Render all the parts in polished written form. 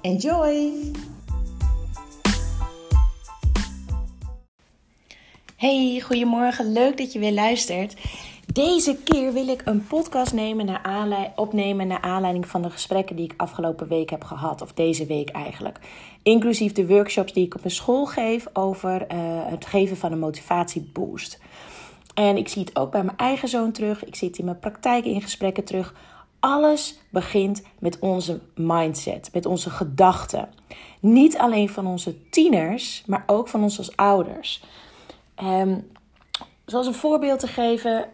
Enjoy! Hey, goedemorgen. Leuk dat je weer luistert. Deze keer wil ik een podcast opnemen naar aanleiding van de gesprekken die ik afgelopen week heb gehad. Of deze week eigenlijk. Inclusief de workshops die ik op mijn school geef over het geven van een motivatieboost. En ik zie het ook bij mijn eigen zoon terug. Ik zie het in mijn praktijk in gesprekken terug. Alles begint met onze mindset, met onze gedachten. Niet alleen van onze tieners, maar ook van ons als ouders. Zoals een voorbeeld te geven,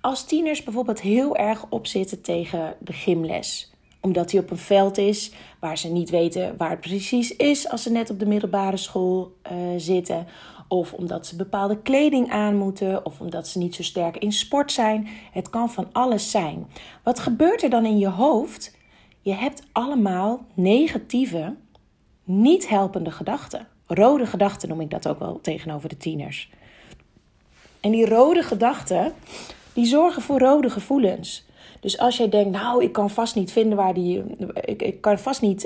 als tieners bijvoorbeeld heel erg opzitten tegen de gymles. Omdat die op een veld is waar ze niet weten waar het precies is als ze net op de middelbare school zitten. Of omdat ze bepaalde kleding aan moeten. Of omdat ze niet zo sterk in sport zijn. Het kan van alles zijn. Wat gebeurt er dan in je hoofd? Je hebt allemaal negatieve, niet helpende gedachten. Rode gedachten noem ik dat ook wel tegenover de tieners. En die rode gedachten, die zorgen voor rode gevoelens. Dus als jij denkt, nou, ik kan vast niet vinden waar die... Ik kan vast niet...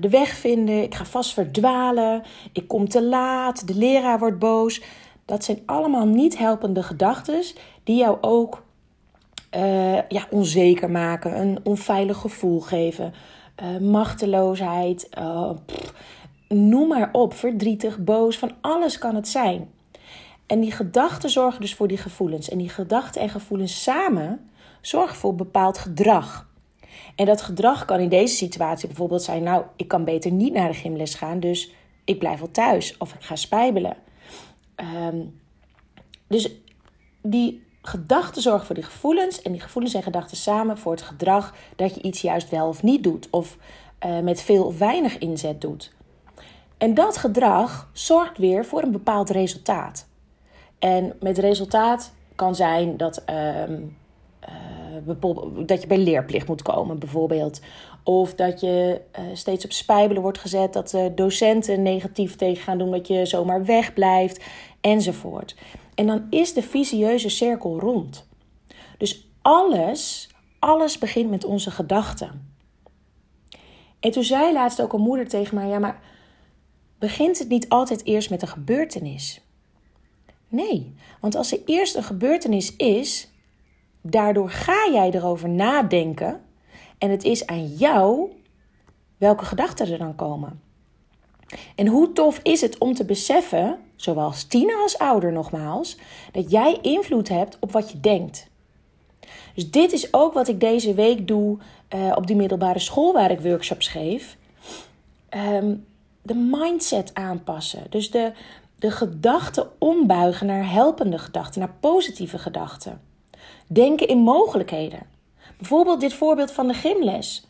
de weg vinden, ik ga vast verdwalen, ik kom te laat, de leraar wordt boos. Dat zijn allemaal niet helpende gedachten die jou ook onzeker maken, een onveilig gevoel geven, machteloosheid, noem maar op, verdrietig, boos, van alles kan het zijn. En die gedachten zorgen dus voor die gevoelens. En die gedachten en gevoelens samen zorgen voor bepaald gedrag. En dat gedrag kan in deze situatie bijvoorbeeld zijn... nou, ik kan beter niet naar de gymles gaan, dus ik blijf wel thuis. Of ik ga spijbelen. Dus die gedachten zorgen voor die gevoelens... en die gevoelens en gedachten samen voor het gedrag... dat je iets juist wel of niet doet. Of met veel of weinig inzet doet. En dat gedrag zorgt weer voor een bepaald resultaat. En met resultaat kan zijn dat... dat je bij leerplicht moet komen bijvoorbeeld. Of dat je steeds op spijbelen wordt gezet. Dat docenten negatief tegen gaan doen. Dat je zomaar wegblijft. Enzovoort. En dan is de vicieuze cirkel rond. Dus alles begint met onze gedachten. En toen zei laatst ook een moeder tegen mij. Ja, maar begint het niet altijd eerst met een gebeurtenis? Nee. Want als er eerst een gebeurtenis is... daardoor ga jij erover nadenken en het is aan jou welke gedachten er dan komen. En hoe tof is het om te beseffen, zowel als tiener als ouder nogmaals, dat jij invloed hebt op wat je denkt. Dus dit is ook wat ik deze week doe op die middelbare school waar ik workshops geef. De mindset aanpassen, dus de gedachten ombuigen naar helpende gedachten, naar positieve gedachten. Denken in mogelijkheden. Bijvoorbeeld dit voorbeeld van de gymles.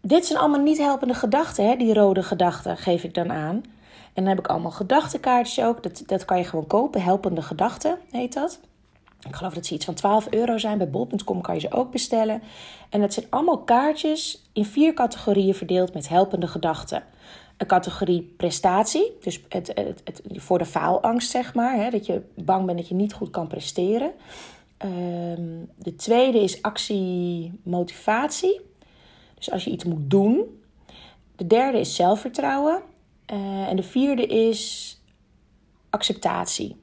Dit zijn allemaal niet helpende gedachten, hè? Die rode gedachten geef ik dan aan. En dan heb ik allemaal gedachtenkaartjes ook. Dat kan je gewoon kopen, helpende gedachten heet dat. Ik geloof dat ze iets van €12 zijn. Bij bol.com kan je ze ook bestellen. En dat zijn allemaal kaartjes in 4 categorieën verdeeld met helpende gedachten. Een categorie prestatie, dus het voor de faalangst zeg maar. Hè? Dat je bang bent dat je niet goed kan presteren. De tweede is actiemotivatie. Dus als je iets moet doen. De derde is zelfvertrouwen. En de vierde is acceptatie.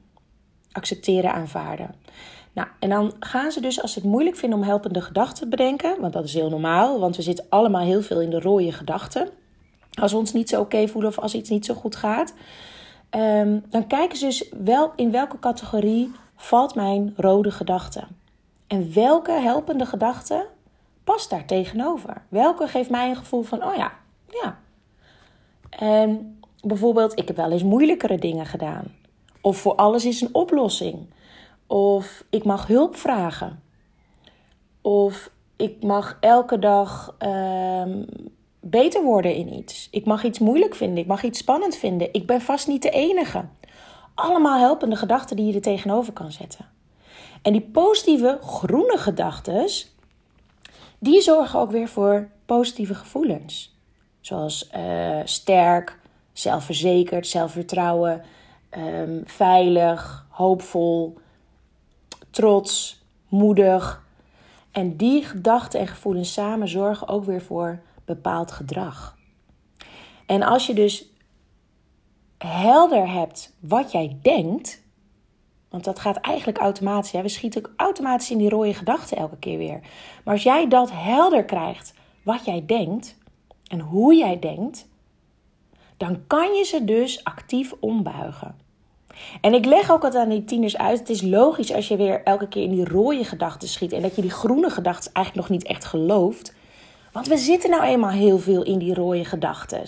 Accepteren, aanvaarden. Nou, en dan gaan ze dus, als ze het moeilijk vinden om helpende gedachten te bedenken. Want dat is heel normaal, want we zitten allemaal heel veel in de rode gedachten. Als we ons niet zo oké voelen of als iets niet zo goed gaat. Dan kijken ze dus wel in welke categorie... valt mijn rode gedachte? En welke helpende gedachte past daar tegenover? Welke geeft mij een gevoel van, oh ja. En bijvoorbeeld, ik heb wel eens moeilijkere dingen gedaan. Of voor alles is een oplossing. Of ik mag hulp vragen. Of ik mag elke dag beter worden in iets. Ik mag iets moeilijk vinden. Ik mag iets spannend vinden. Ik ben vast niet de enige. Allemaal helpende gedachten die je er tegenover kan zetten. En die positieve groene gedachten, die zorgen ook weer voor positieve gevoelens. Zoals sterk, zelfverzekerd, zelfvertrouwen, veilig, hoopvol, trots, moedig. En die gedachten en gevoelens samen zorgen ook weer voor bepaald gedrag. En als je dus helder hebt wat jij denkt, want dat gaat eigenlijk automatisch. Hè? We schieten ook automatisch in die rode gedachten elke keer weer. Maar als jij dat helder krijgt, wat jij denkt en hoe jij denkt, dan kan je ze dus actief ombuigen. En ik leg ook altijd aan die tieners uit. Het is logisch als je weer elke keer in die rode gedachten schiet en dat je die groene gedachten eigenlijk nog niet echt gelooft. Want we zitten nou eenmaal heel veel in die rode gedachten.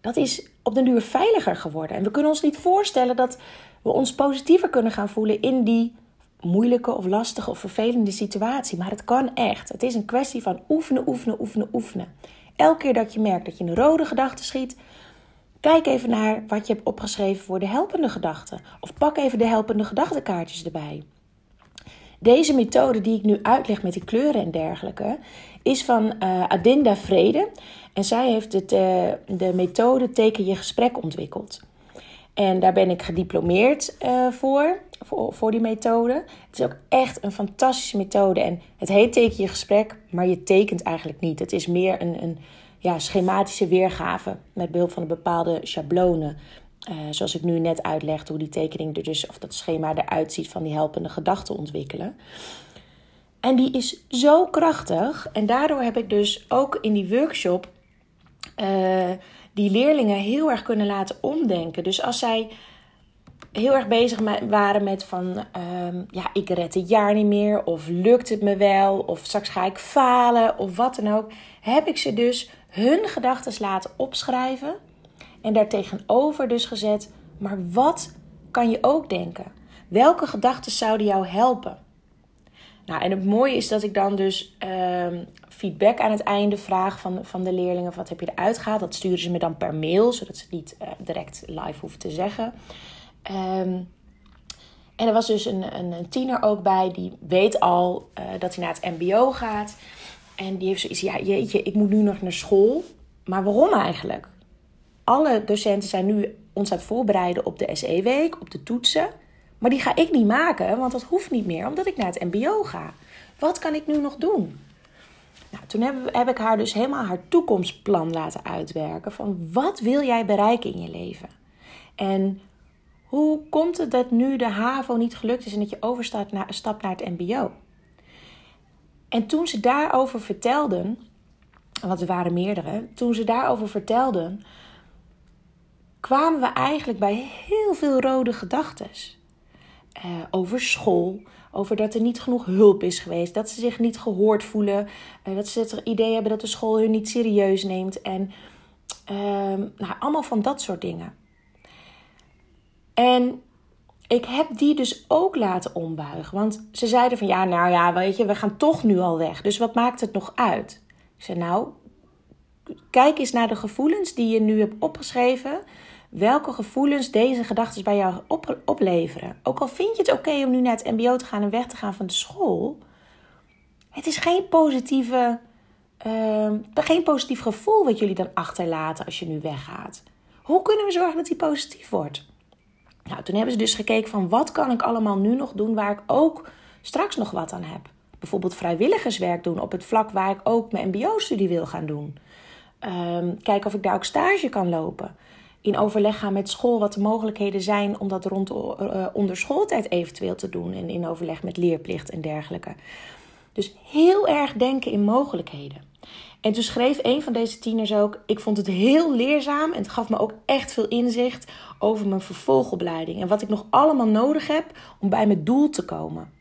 Dat is op den duur veiliger geworden. En we kunnen ons niet voorstellen dat we ons positiever kunnen gaan voelen in die moeilijke of lastige of vervelende situatie. Maar het kan echt. Het is een kwestie van oefenen, oefenen, oefenen, oefenen. Elke keer dat je merkt dat je in de rode gedachten schiet, kijk even naar wat je hebt opgeschreven voor de helpende gedachten. Of pak even de helpende gedachtenkaartjes erbij. Deze methode die ik nu uitleg met die kleuren en dergelijke is van Adinda Vrede. En zij heeft de methode teken je gesprek ontwikkeld. En daar ben ik gediplomeerd voor die methode. Het is ook echt een fantastische methode. En het heet teken je gesprek, maar je tekent eigenlijk niet. Het is meer een schematische weergave met behulp van een bepaalde schablonen. Zoals ik nu net uitlegde hoe die tekening er dus, of dat schema eruit ziet van die helpende gedachten ontwikkelen. En die is zo krachtig. En daardoor heb ik dus ook in die workshop die leerlingen heel erg kunnen laten omdenken. Dus als zij heel erg bezig waren met van, ik red het jaar niet meer, of lukt het me wel, of straks ga ik falen, of wat dan ook, heb ik ze dus hun gedachten laten opschrijven en daartegenover dus gezet, maar wat kan je ook denken? Welke gedachten zouden jou helpen? Nou, en het mooie is dat ik dan dus feedback aan het einde vraag van de leerlingen. Wat heb je eruit gehaald? Dat sturen ze me dan per mail, zodat ze het niet direct live hoeven te zeggen. En er was dus een tiener ook bij, die weet al dat hij naar het mbo gaat. En die heeft zoiets, ja jeetje, ik moet nu nog naar school. Maar waarom eigenlijk? Alle docenten zijn nu ons aan het voorbereiden op de SE-week, op de toetsen. Maar die ga ik niet maken, want dat hoeft niet meer, omdat ik naar het mbo ga. Wat kan ik nu nog doen? Nou, toen heb ik haar dus helemaal haar toekomstplan laten uitwerken. Van wat wil jij bereiken in je leven? En hoe komt het dat nu de HAVO niet gelukt is en dat je overstapt naar het mbo? En toen ze daarover vertelden, want er waren meerdere, kwamen we eigenlijk bij heel veel rode gedachten. Over school, over dat er niet genoeg hulp is geweest, dat ze zich niet gehoord voelen, dat ze het idee hebben dat de school hun niet serieus neemt en allemaal van dat soort dingen. En ik heb die dus ook laten ombuigen, want ze zeiden van we gaan toch nu al weg, dus wat maakt het nog uit? Ik zei kijk eens naar de gevoelens die je nu hebt opgeschreven. Welke gevoelens deze gedachten bij jou opleveren. Ook al vind je het oké om nu naar het mbo te gaan en weg te gaan van de school. Het is geen positief gevoel wat jullie dan achterlaten als je nu weggaat. Hoe kunnen we zorgen dat die positief wordt? Nou, toen hebben ze dus gekeken van wat kan ik allemaal nu nog doen waar ik ook straks nog wat aan heb. Bijvoorbeeld vrijwilligerswerk doen op het vlak waar ik ook mijn mbo-studie wil gaan doen. Kijken of ik daar ook stage kan lopen. In overleg gaan met school wat de mogelijkheden zijn om dat rond onder schooltijd eventueel te doen. En in overleg met leerplicht en dergelijke. Dus heel erg denken in mogelijkheden. En toen schreef een van deze tieners ook, ik vond het heel leerzaam en het gaf me ook echt veel inzicht over mijn vervolgopleiding. En wat ik nog allemaal nodig heb om bij mijn doel te komen.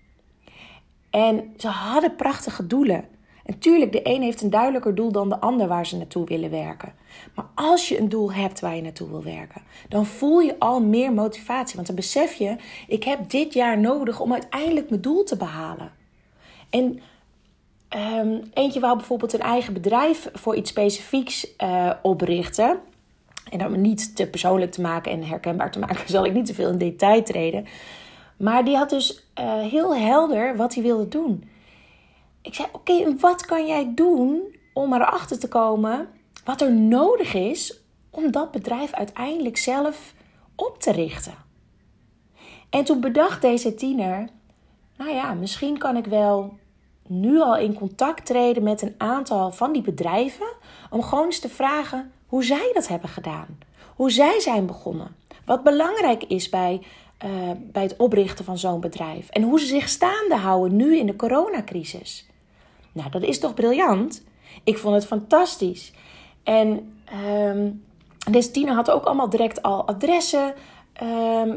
En ze hadden prachtige doelen. Natuurlijk, de een heeft een duidelijker doel dan de ander waar ze naartoe willen werken. Maar als je een doel hebt waar je naartoe wil werken, dan voel je al meer motivatie. Want dan besef je, ik heb dit jaar nodig om uiteindelijk mijn doel te behalen. En eentje wou bijvoorbeeld een eigen bedrijf voor iets specifieks oprichten. En om het niet te persoonlijk te maken en herkenbaar te maken, zal ik niet te veel in detail treden. Maar die had dus heel helder wat hij wilde doen. Ik zei, oké, en wat kan jij doen om erachter te komen wat er nodig is om dat bedrijf uiteindelijk zelf op te richten? En toen bedacht deze tiener, nou ja, misschien kan ik wel nu al in contact treden met een aantal van die bedrijven om gewoon eens te vragen hoe zij dat hebben gedaan. Hoe zij zijn begonnen. Wat belangrijk is bij het oprichten van zo'n bedrijf. En hoe ze zich staande houden nu in de coronacrisis. Nou, dat is toch briljant? Ik vond het fantastisch. En deze tiener had ook allemaal direct al adressen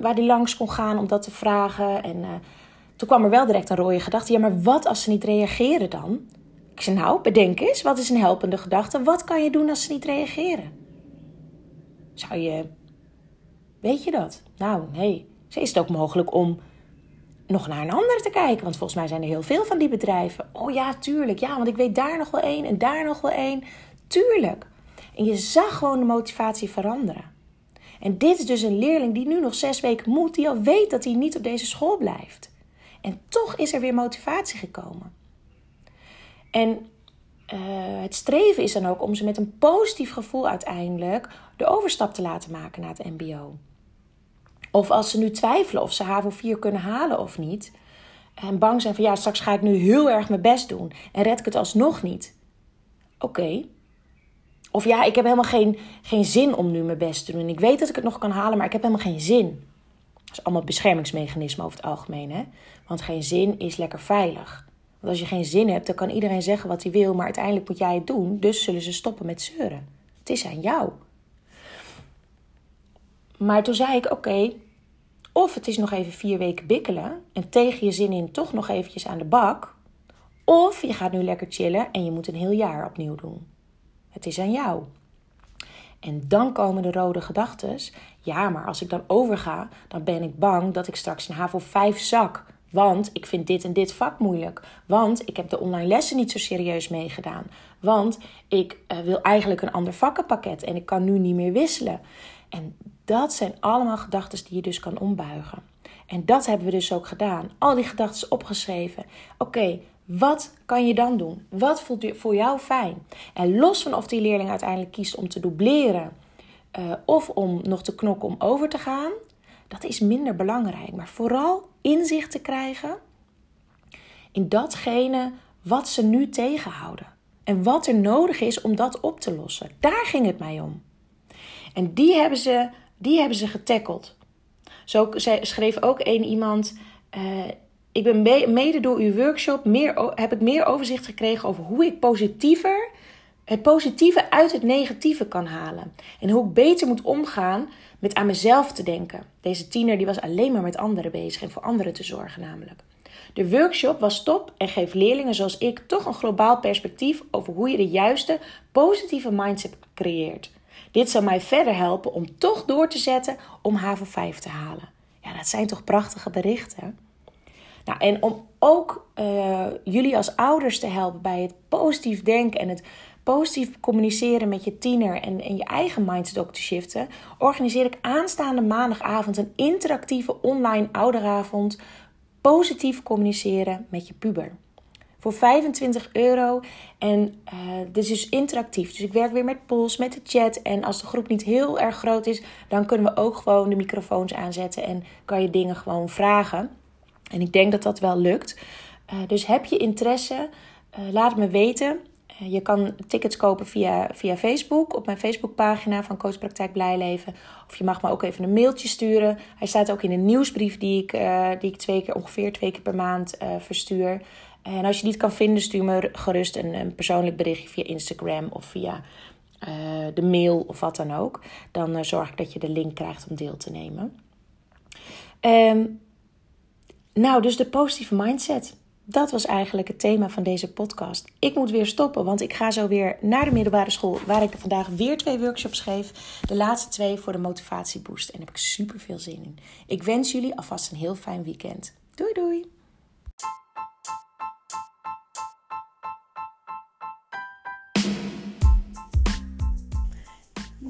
waar hij langs kon gaan om dat te vragen. En toen kwam er wel direct een rode gedachte. Ja, maar wat als ze niet reageren dan? Ik zei, nou, bedenk eens, wat is een helpende gedachte? Wat kan je doen als ze niet reageren? Zou je... Weet je dat? Nou, nee. Is het ook mogelijk om nog naar een ander te kijken? Want volgens mij zijn er heel veel van die bedrijven. Oh ja, tuurlijk. Ja, want ik weet daar nog wel één en daar nog wel één. Tuurlijk. En je zag gewoon de motivatie veranderen. En dit is dus een leerling die nu nog 6 weken moet. Die al weet dat hij niet op deze school blijft. En toch is er weer motivatie gekomen. En het streven is dan ook om ze met een positief gevoel uiteindelijk de overstap te laten maken naar het mbo. Of als ze nu twijfelen of ze HAVO 4 kunnen halen of niet. En bang zijn van ja, straks ga ik nu heel erg mijn best doen. En red ik het alsnog niet. Oké. Of ja, ik heb helemaal geen zin om nu mijn best te doen. En ik weet dat ik het nog kan halen, maar ik heb helemaal geen zin. Dat is allemaal beschermingsmechanismen over het algemeen. Hè? Want geen zin is lekker veilig. Want als je geen zin hebt, dan kan iedereen zeggen wat hij wil. Maar uiteindelijk moet jij het doen. Dus zullen ze stoppen met zeuren. Het is aan jou. Maar toen zei ik, oké, of het is nog even 4 weken bikkelen en tegen je zin in toch nog eventjes aan de bak. Of je gaat nu lekker chillen en je moet een heel jaar opnieuw doen. Het is aan jou. En dan komen de rode gedachten. Ja, maar als ik dan overga, dan ben ik bang dat ik straks een HAVO 5 zak. Want ik vind dit en dit vak moeilijk. Want ik heb de online lessen niet zo serieus meegedaan. Want ik wil eigenlijk een ander vakkenpakket en ik kan nu niet meer wisselen. En dat zijn allemaal gedachten die je dus kan ombuigen. En dat hebben we dus ook gedaan. Al die gedachten opgeschreven. Oké, wat kan je dan doen? Wat voelt voor jou fijn? En los van of die leerling uiteindelijk kiest om te dubleren of om nog te knokken om over te gaan, dat is minder belangrijk. Maar vooral inzicht te krijgen in datgene wat ze nu tegenhouden. En wat er nodig is om dat op te lossen. Daar ging het mij om. En die hebben ze getackeld. Zo schreef ook iemand... ik ben mede door uw workshop heb ik meer overzicht gekregen over hoe ik het positieve uit het negatieve kan halen. En hoe ik beter moet omgaan met aan mezelf te denken. Deze tiener die was alleen maar met anderen bezig en voor anderen te zorgen namelijk. De workshop was top en geeft leerlingen zoals ik toch een globaal perspectief over hoe je de juiste positieve mindset creëert. Dit zal mij verder helpen om toch door te zetten om HAVO 5 te halen. Ja, dat zijn toch prachtige berichten. Nou, en om ook jullie als ouders te helpen bij het positief denken en het positief communiceren met je tiener en je eigen mindset ook te shiften, organiseer ik aanstaande maandagavond een interactieve online ouderavond positief communiceren met je puber. Voor €25 en dit is dus interactief. Dus ik werk weer met polls, met de chat. En als de groep niet heel erg groot is, dan kunnen we ook gewoon de microfoons aanzetten. En kan je dingen gewoon vragen. En ik denk dat dat wel lukt. Dus heb je interesse, laat het me weten. Je kan tickets kopen via Facebook, op mijn Facebookpagina van Coach Praktijk Blijleven. Of je mag me ook even een mailtje sturen. Hij staat ook in een nieuwsbrief die ik ongeveer twee keer per maand verstuur. En als je die niet kan vinden, stuur me gerust een persoonlijk berichtje via Instagram of via de mail of wat dan ook. Dan zorg ik dat je de link krijgt om deel te nemen. Dus de positieve mindset. Dat was eigenlijk het thema van deze podcast. Ik moet weer stoppen, want ik ga zo weer naar de middelbare school, waar ik vandaag weer 2 workshops geef. De laatste 2 voor de motivatieboost. En daar heb ik super veel zin in. Ik wens jullie alvast een heel fijn weekend. Doei doei!